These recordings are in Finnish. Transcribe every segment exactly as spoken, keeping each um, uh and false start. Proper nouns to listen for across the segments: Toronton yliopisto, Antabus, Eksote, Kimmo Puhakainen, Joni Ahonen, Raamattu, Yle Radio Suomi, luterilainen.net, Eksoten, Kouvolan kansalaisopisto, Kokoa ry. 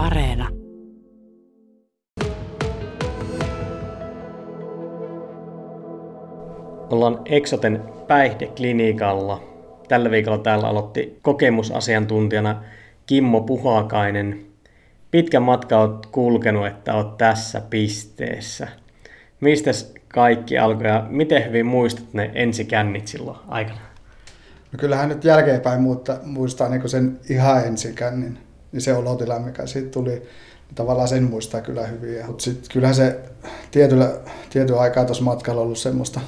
Areena. Ollaan Eksoten päihdeklinikalla. Tällä viikolla täällä aloitti kokemusasiantuntijana Kimmo Puhakainen. Pitkän matka olet kulkenut, että olet tässä pisteessä. Mistä kaikki alkoi ja miten hyvin muistat ne ensikännit silloin aikana? No kyllähän nyt jälkeenpäin muistaa niin kuin sen ihan ensikännin. Niin se olotila, mikä siitä tuli, tavallaan sen muistaa kyllä hyvin. Mutta sitten kyllähän se tietyllä, tietyllä aikaa tuossa matkalla on ollut semmoista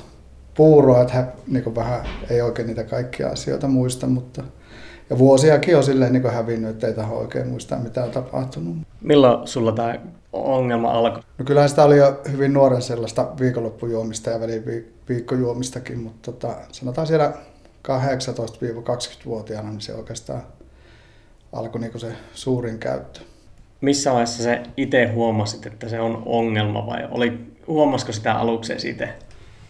puuroa, että hä, niin vähän ei oikein niitä kaikkia asioita muista. Mutta, ja vuosiakin on silleen niin hävinnyt, että ei taho oikein muistaa, mitä on tapahtunut. Milloin sulla tämä ongelma alkoi? No kyllähän sitä oli jo hyvin nuoren sellaista viikonloppujuomista ja väliviikkojuomistakin, mutta tota, sanotaan siellä kahdeksantoista kaksikymmentävuotiaana niin se oikeastaan alkoi niinku se suurin käyttö. Missä vaiheessa sä itse huomasit, että se on ongelma vai oli, huomasiko sitä aluksi itse?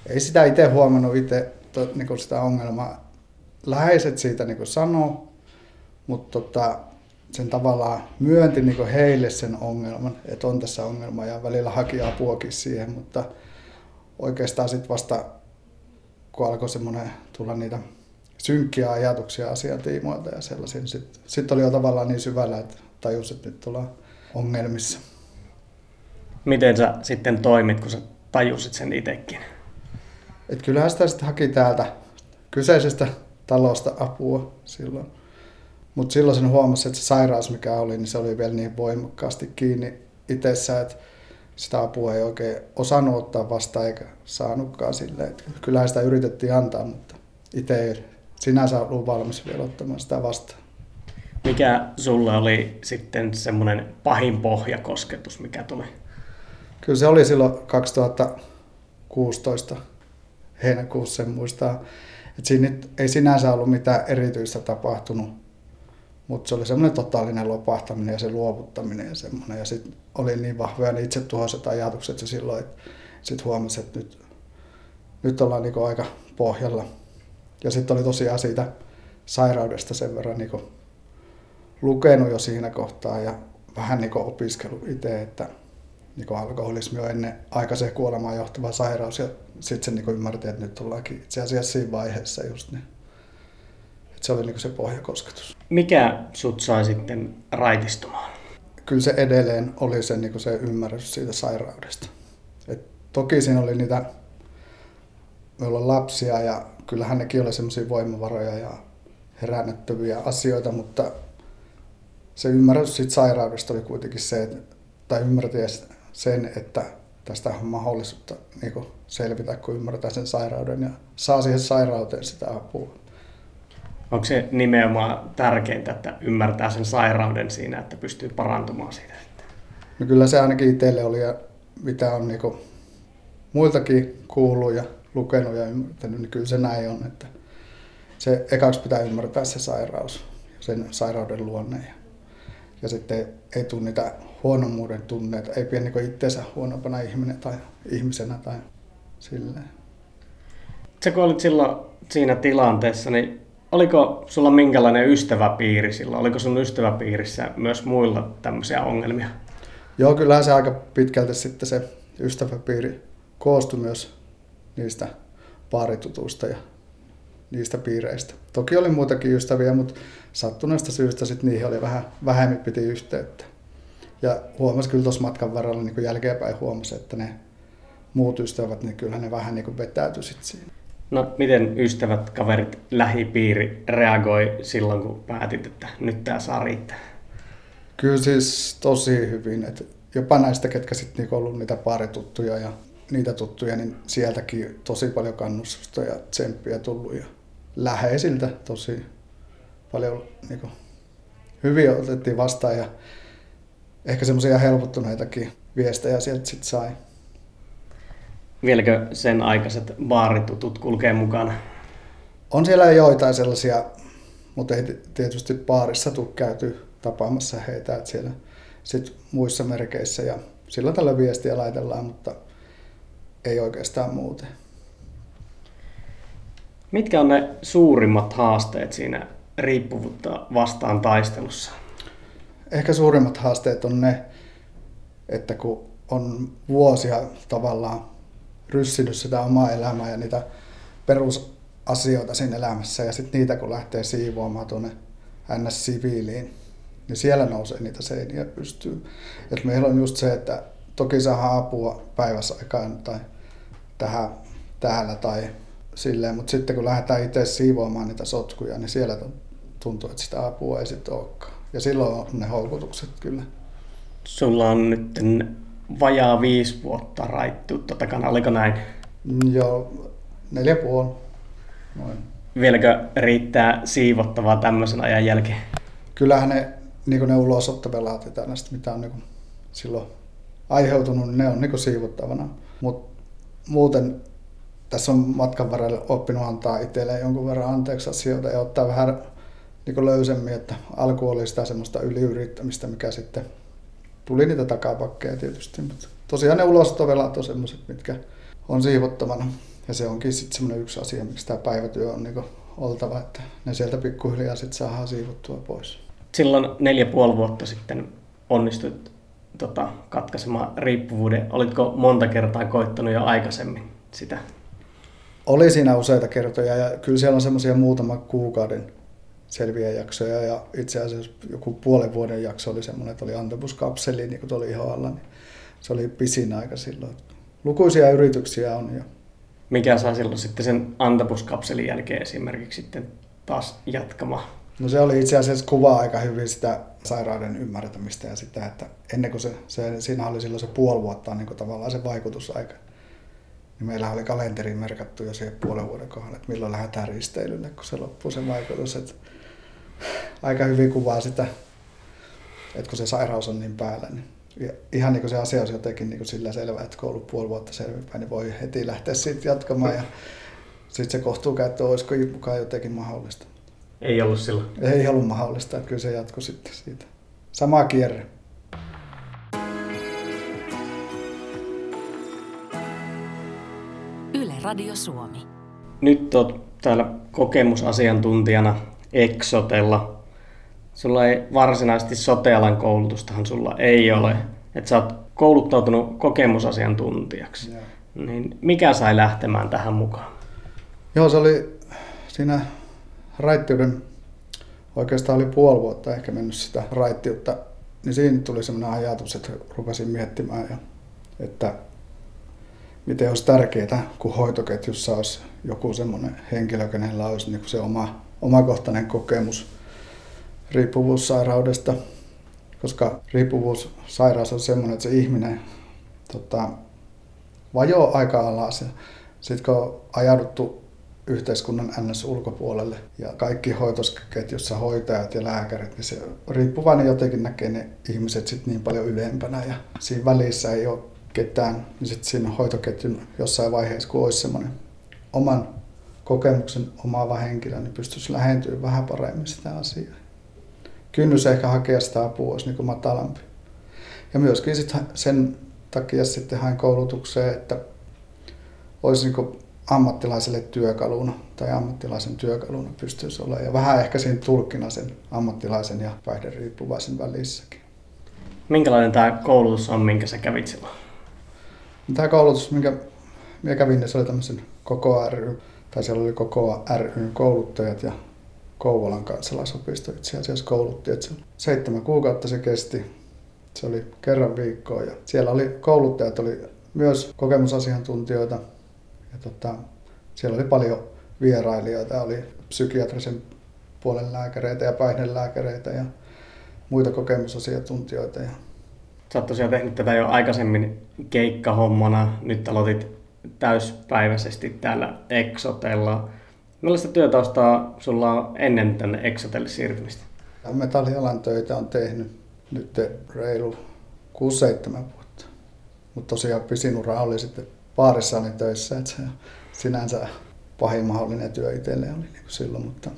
Ei sitä itse huomannut itse to, niinku sitä ongelmaa. Läheiset siitä niinku sanoo, mutta tota, sen tavallaan myönti niinku heille sen ongelman, että on tässä ongelma ja välillä haki apuakin siihen, mutta oikeastaan sitten vasta kun alkoi semmoinen tulla niitä synkkiä ajatuksia asiatiimoilta ja sellaisia. Sitten sit oli jo tavallaan niin syvällä, että tajusit, että nyt ollaan ongelmissa. Miten sä sitten toimit, kun sä tajusit sen itsekin? Et kyllähän sitä sitten haki täältä kyseisestä talosta apua silloin. Mutta silloin sen huomasi, että se sairaus mikä oli, niin se oli vielä niin voimakkaasti kiinni itsessä, että sitä apua ei oikein osannut ottaa vastaan eikä saanutkaan silleen. Kyllähän sitä yritettiin antaa, mutta itse ei sinänsä ollut valmis vielä ottamaan sitä vastaan. Mikä sulla oli sitten semmoinen pahin pohjakosketus, mikä tuli? Kyllä se oli silloin kaksituhattakuusitoista heinäkuussa, sen muistaa. Et siinä nyt ei sinänsä ollut mitään erityistä tapahtunut, mutta se oli semmoinen totaalinen lopahtaminen ja se luovuttaminen ja semmoinen. Ja sitten oli niin vahvoja ne itsetuhoiset ajatukset se silloin, että sitten huomasi, että nyt, nyt ollaan niinku aika pohjalla. Ja sitten oli tosiaan siitä sairaudesta sen verran niinku lukenut jo siinä kohtaa ja vähän niinku opiskellut itse, että niinku alkoholismi on ennen aikaiseen kuolemaan johtava sairaus. Ja sitten se niinku ymmärti, että nyt ollaankin itse asiassa siinä vaiheessa just niin. Se oli niin kuin se pohjakosketus. Mikä sut sai sitten raitistumaan? Kyllä se edelleen oli se, niin kuin se ymmärrys siitä sairaudesta. Et toki siinä oli niitä, me ollaan lapsia ja kyllähän nekin oli semmoisia voimavaroja ja herännettäviä asioita, mutta se ymmärrys siitä sairaudesta oli kuitenkin se, että, tai ymmärrettiin sen, että tästä on mahdollisuutta niin kuin selvitä, kun ymmärtää sen sairauden ja saa siihen sairauteen sitä apua. Onko se nimenomaan tärkeintä, että ymmärtää sen sairauden siinä, että pystyy parantumaan siitä? No kyllä se ainakin itselle oli, ja mitä on niinku muiltakin kuullut ja lukenut ja ymmärtänyt, niin kyllä se näin on. Että se ekaksi pitää ymmärtää se sairaus, sen sairauden luonne. Ja, ja sitten ei tule niitä huonommuuden tunneita, ei pidä niinku itseensä huonompana ihminen tai ihmisenä tai silleen. Sä kun olit silloin siinä tilanteessa, niin oliko sulla minkälainen ystäväpiiri silloin? Oliko sun ystäväpiirissä myös muilla tämmöisiä ongelmia? Joo, kyllähän se aika pitkälti sitten se ystäväpiiri koostui myös niistä paaritutuista ja niistä piireistä. Toki oli muitakin ystäviä, mutta sattuneesta syystä sitten niihin oli vähän vähemmän piti yhteyttä. Ja huomasi kyllä tuossa matkan varrella, niin kuin jälkeenpäin huomasi, että ne muut ystävät, niin kyllähän ne vähän niin kuin vetäytyi sitten siinä. No, miten ystävät, kaverit, lähipiiri reagoi silloin, kun päätit, että nyt tämä saa riittää? Kyllä siis tosi hyvin. Et jopa näistä, ketkä sitten niinku ollut niitä paarituttuja ja niitä tuttuja, niin sieltäkin tosi paljon kannustusta ja tsemppiä tullut. Ja läheisiltä tosi paljon niinku hyvin otettiin vastaan ja ehkä semmoisia helpottuneitakin viestejä sieltä sitten sai. Vieläkö sen aikaiset baaritutut kulkee mukana? On siellä joitain sellaisia, mutta ei tietysti baarissa tule käyty tapaamassa heitä. Että siellä sit muissa merkeissä ja silloin tällä viestiä laitellaan, mutta ei oikeastaan muuten. Mitkä on ne suurimmat haasteet siinä riippuvuutta vastaan taistelussa? ehkä suurimmat haasteet on ne, että kun on vuosia tavallaan ryssinyt sitä omaa elämää ja niitä perusasioita siinä elämässä, ja sitten niitä kun lähtee siivoamaan tuonne N S-siviiliin, niin siellä nousee niitä seiniä pystyy. Et meillä on just se, että toki saa apua päivässä aikaan tai tähän, täällä tai silleen, mutta sitten kun lähdetään itse siivoamaan niitä sotkuja, niin siellä tuntuu, että sitä apua ei sitten olekaan. Ja silloin on ne houkutukset kyllä. Sulla on nyt vajaa viisi vuotta raittiutta takana, oliko näin? Joo, neljä puoli. Noin. Vieläkö riittää siivottavaa tämmöisen ajan jälkeen? Kyllähän ne, niin ne ulosottopelaat ja tällaista, mitä on niin silloin aiheutunut, niin ne on niin siivottavana. Mutta muuten tässä on matkan varrella oppinut antaa itselleen jonkun verran anteeksi asioita ja ottaa vähän niin löysemmin, että alku oli sitä semmoista yliyrittämistä, mikä sitten tuli niitä takapakkeja tietysti, mutta tosiaan ne ulosottovelat on semmoiset, mitkä on siivottavana. Ja se onkin sitten semmoinen yksi asia, miksi tämä päivätyö on niinku oltava, että ne sieltä pikkuhiljaa sitten saadaan siivottua pois. Silloin neljä puoli vuotta sitten onnistuit tota, katkaisemaan riippuvuuden. Olitko monta kertaa koittanut jo aikaisemmin sitä? Oli siinä useita kertoja ja kyllä siellä on semmoisia muutama kuukauden selviä jaksoja ja itse asiassa joku puolen vuoden jakso oli semmoinen, että oli Antabus-kapseli, niin kun tuolla ihon alla, niin se oli pisin aika silloin. Lukuisia yrityksiä on jo. Mikä saa silloin sitten sen Antabus-kapselin jälkeen esimerkiksi sitten taas jatkamaan? No se oli itse asiassa kuvaa aika hyvin sitä sairauden ymmärtämistä ja sitä, että ennen kuin se, se siinä oli silloin se puoli vuotta niin kuin tavallaan se vaikutusaika, niin meillä oli kalenteri merkattu jo siihen puolen vuoden kohdalle, että milloin lähdetään risteilylle, kun se loppuu se vaikutus. Että aika hyvin kuvaa sitä, että kun se sairaus on niin päällä, niin ihan niin kuin se asia olisi jotenkin niin kuin sillä selvä, että kun on ollut puoli vuotta selvinpäin, niin voi heti lähteä siitä jatkamaan ja sitten se kohtuukäyttö olisiko mukaan jotenkin mahdollista. Ei ollut silloin. Ei ollut mahdollista, että kyllä se jatkoi sitten siitä. Sama kierre. Yle Radio Suomi. Nyt olet täällä kokemusasiantuntijana Eksotella. Sulla ei varsinaisesti sote-alan koulutustahan sulla ei ole. Että sä oot kouluttautunut kokemusasiantuntijaksi. Yeah. Niin mikä sai lähtemään tähän mukaan? Joo, se oli siinä raittiuden, oikeastaan oli puoli vuotta ehkä mennyt sitä raittiutta. Niin siinä tuli sellainen ajatus, että rupesin miettimään, ja, että miten olisi tärkeää, kun hoitoketjussa olisi joku semmoinen henkilö, kenellä olisi niin kuin se oma omakohtainen kokemus riippuvuussairaudesta, koska riippuvuussairaus on semmoinen, että se ihminen tota, vajoaa aika alas. Sitten kun on ajauduttu yhteiskunnan N S-ulkopuolelle ja kaikki hoitosketjussa hoitajat ja lääkärit, niin se riippuvainen jotenkin näkee ne ihmiset sit niin paljon ylempänä ja siinä välissä ei ole ketään. Niin sitten siinä hoitoketjun jossain vaiheessa, kun olisi semmoinen oman kokemuksen omaava henkilö, niin pystyisi lähentymään vähän paremmin sitä asiaa. Kynnys ehkä hakea sitä apua olisi niin matalampi. Ja myöskin sit sen takia sitten hain koulutukseen, että olisi niin ammattilaiselle työkaluna tai ammattilaisen työkaluna pystyisi olemaan. Ja vähän ehkä siinä tulkkina sen ammattilaisen ja päihderiippuvaisen välissäkin. Minkälainen tämä koulutus on, minkä sä kävit silloin? Tämä koulutus, minkä minä kävin, niin se oli tämmöisen Kokoa ry. Tai siellä oli Kokoa ry:n kouluttajat ja Kouvolan kansalaisopisto itse asiassa koulutti. Että seitsemän kuukautta se kesti. Se oli kerran viikkoon. Ja siellä oli kouluttajat, oli myös kokemusasiantuntijoita. Ja tota, siellä oli paljon vierailijoita. Oli psykiatrisen puolen lääkäreitä ja päihdelääkäreitä ja muita kokemusasiantuntijoita. Sä oot tosiaan tehnyt tätä jo aikaisemmin keikkahommana. Nyt aloitit täyspäiväisesti täällä Eksotella. Millaista työtaustaa sulla on ennen tänne Eksotelle siirtymistä? Metallialan töitä on tehnyt nyt reilu kuusi seitsemän vuotta. Mutta tosiaan pisin ura oli sitten baarissani töissä, että se sinänsä pahin mahdollinen työ itselleen oli niin kuin silloin, mutta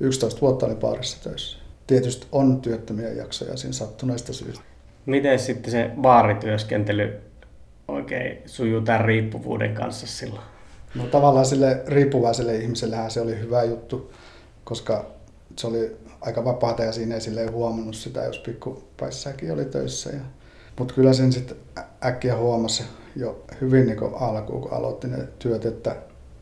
yksitoista vuotta oli baarissa töissä. Tietysti on työttömiä jaksoja siinä sattuneista syistä. Miten sitten se baarityöskentely oikein sujuu tämän riippuvuuden kanssa silloin? No tavallaan sille riippuvaiselle ihmisellähän se oli hyvä juttu, koska se oli aika vapaata ja siinä ei silleen huomannut sitä, jos pikkupäissäkin oli töissä. Ja... Mutta kyllä sen sitten äkkiä huomasi jo hyvin niin kuin alkuun, kun aloitti ne työt, että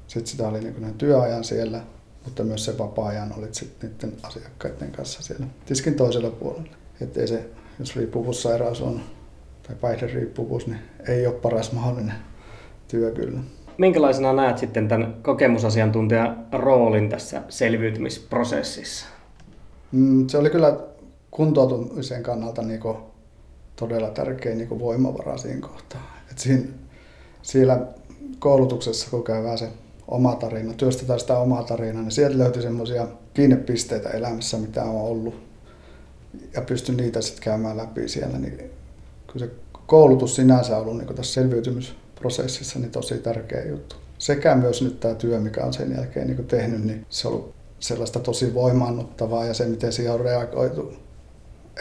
sitten sitä oli niin ne työajan siellä, mutta myös se vapaa-ajan olit sitten niiden asiakkaiden kanssa siellä tiskin toisella puolella. Että ei se, jos riippuvuussairaus on tai päihderiippuvuus, niin ei ole paras mahdollinen työ kyllä. Minkälaisena näet sitten tämän kokemusasiantuntijan roolin tässä selviytymisprosessissa? Mm, se oli kyllä kuntoutumisen kannalta niin kuin todella tärkeä niin kuin voimavara siinä kohtaa. Et siinä, siellä koulutuksessa, kun käydään se oma tarina, työstetään sitä omaa tarinaa, niin sieltä löytyi semmoisia kiinnepisteitä elämässä, mitä on ollut. Ja pystyn niitä sitten käymään läpi siellä. Niin kyllä se koulutus sinänsä on ollut niin kuin tässä selviytymisprosessissa niin tosi tärkeä juttu. Sekä myös nyt tämä työ, mikä on sen jälkeen niin kuin tehnyt, niin se on ollut sellaista tosi voimaannuttavaa ja se, miten siihen on reagoitu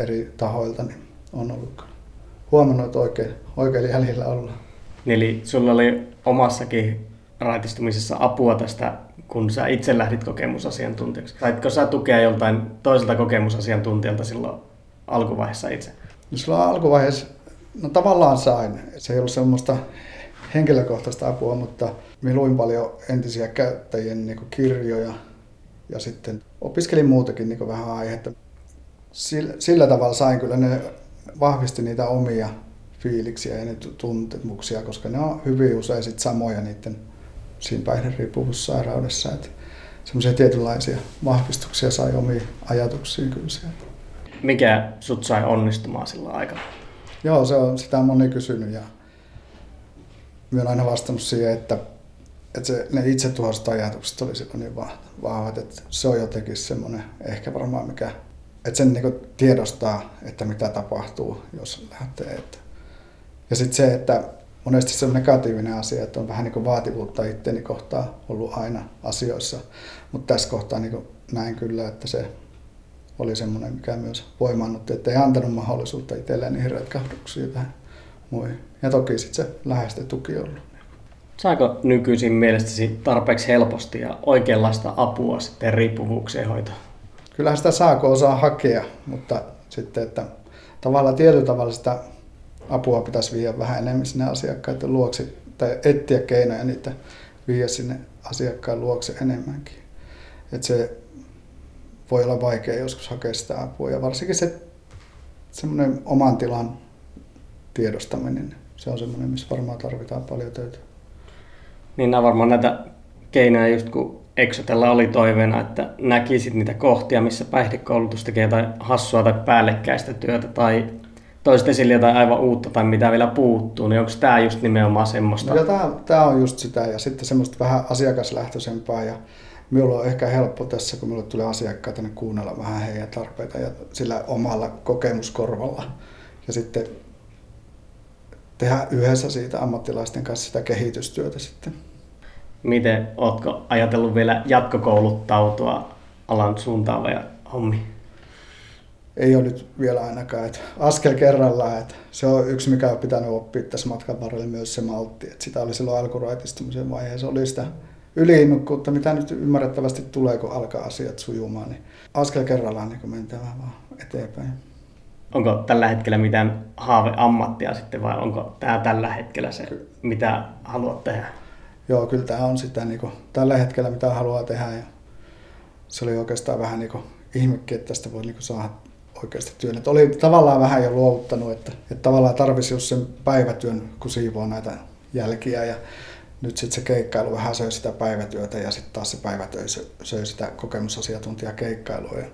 eri tahoilta, niin on ollut huomannut, että oikein, oikein jäljellä ollaan. Eli sulla oli omassakin raitistumisessa apua tästä, kun sä itse lähdit kokemusasiantuntijaksi. Saitko sä tukea joltain toiselta kokemusasiantuntijalta silloin alkuvaiheessa itse? No silloin alkuvaiheessa, no tavallaan sain. Se ei ollut semmoista henkilökohtaista apua, mutta minä luin paljon entisiä käyttäjien niin kuin kirjoja ja sitten opiskelin muutakin niin kuin vähän aihetta. Sillä, sillä tavalla sain kyllä, ne vahvisti niitä omia fiiliksiä ja niitä tuntemuksia, koska ne on hyvin usein sit samoja niiden siinä päihderiippuvuussairaudessa. Semmoisia tietynlaisia vahvistuksia sai omiin ajatuksiin kyllä sieltä. Mikä sut sai onnistumaan sillä aikana? Joo, se on, sitä on moni kysynyt ja minä olen aina vastannut siihen, että, että se, ne itsetuhoiset ajatukset oli silloin niin vahvat, että se on jotenkin semmoinen ehkä varmaan mikä... Että sen niinku tiedostaa, että mitä tapahtuu, jos lähtee. Että. Ja sitten se, että monesti se on negatiivinen asia, että on vähän niinku vaativuutta itseäni kohtaan ollut aina asioissa. Mutta tässä kohtaa niinku näin kyllä, että se oli semmoinen, mikä myös voimaannutti, että ei antanut mahdollisuutta itselleen niihin retkahduksiin tähän muihin. Ja toki sitten se läheisten tuki on ollut. Saako nykyisin mielestäsi tarpeeksi helposti ja oikeanlaista apua sitten riippuvuuksien hoitoon? Kyllähän sitä saa, kun osaa hakea, mutta sitten, että tavallaan tietyllä tavalla sitä apua pitäisi viedä vähän enemmän sinne asiakkaiden luokse, tai etsiä keinoja niitä viedä sinne asiakkaan luokse enemmänkin. Että se voi olla vaikea joskus hakea sitä apua, ja varsinkin se semmoinen oman tilan tiedostaminen, se on semmoinen, missä varmaan tarvitaan paljon töitä. Niin nämä varmaan näitä keinoja just kun Eksotella oli toiveena, että näkisit niitä kohtia, missä päihdekoulutus tekee jotain hassua tai päällekkäistä työtä tai toiset esille jotain aivan uutta tai mitä vielä puuttuu, niin onko tämä just nimenomaan semmoista? No, tämä, tämä on just sitä ja sitten semmoista vähän asiakaslähtöisempää ja minulla on ehkä helppo tässä, kun minulle tulee asiakkaita, niin kuunnella vähän heidän tarpeita ja sillä omalla kokemuskorvalla ja sitten tehdä yhdessä siitä ammattilaisten kanssa sitä kehitystyötä sitten. Miten, ootko ajatellut vielä jatkokouluttautua alan suuntaavia hommi? Ei ole nyt vielä ainakaan, että askel kerrallaan. Että se on yksi, mikä on pitänyt oppia tässä matkan varrella myös se maltti. Että sitä oli silloin alkuraitistumisen vaiheessa. Oli sitä yliinnokkuutta, mitä nyt ymmärrettävästi tulee, kun alkaa asiat sujumaan. Niin askel kerrallaan niin mennään vaan eteenpäin. Onko tällä hetkellä mitään haaveammattia sitten vai onko tämä tällä hetkellä se, mitä haluat tehdä? Joo, kyllä tämä on sitä niin kuin, tällä hetkellä, mitä haluaa tehdä. Ja se oli oikeastaan vähän niin kuin, ihmekin, että tästä voi niin kuin, saada oikeasti työn. Et oli tavallaan vähän jo luovuttanut, että, että tavallaan tarvisi just sen päivätyön, kun siivoo näitä jälkiä. Ja nyt sitten se keikkailu vähän söi sitä päivätyötä ja sitten taas se päivätyö söi sitä kokemusasiantuntija keikkailua. Ja,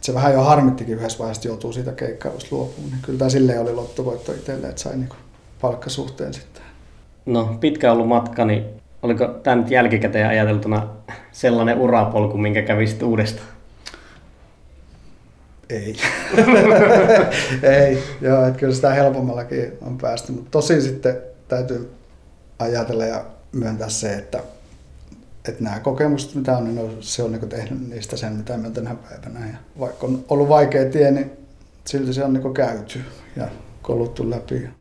se vähän jo harmittikin yhdessä vaiheessa, joutuu siitä keikkailusta luopumaan. Niin kyllä tämä silleen oli lottovoitto itselle, että sai niin kuin, palkkasuhteen sitten. No, pitkä ollut matka, niin oliko tämä nyt jälkikäteen ajateltuna sellainen urapolku, minkä kävisit uudestaan? Ei. Ei, joo, että kyllä sitä helpommallakin on päästy, mutta tosi sitten täytyy ajatella ja myöntää se, että, että nämä kokemukset, mitä on, niin se on niin tehnyt niistä sen, mitä me on tänä päivänä. Ja vaikka on ollut vaikea tie, niin silti se on niin käyty ja koluttu läpi.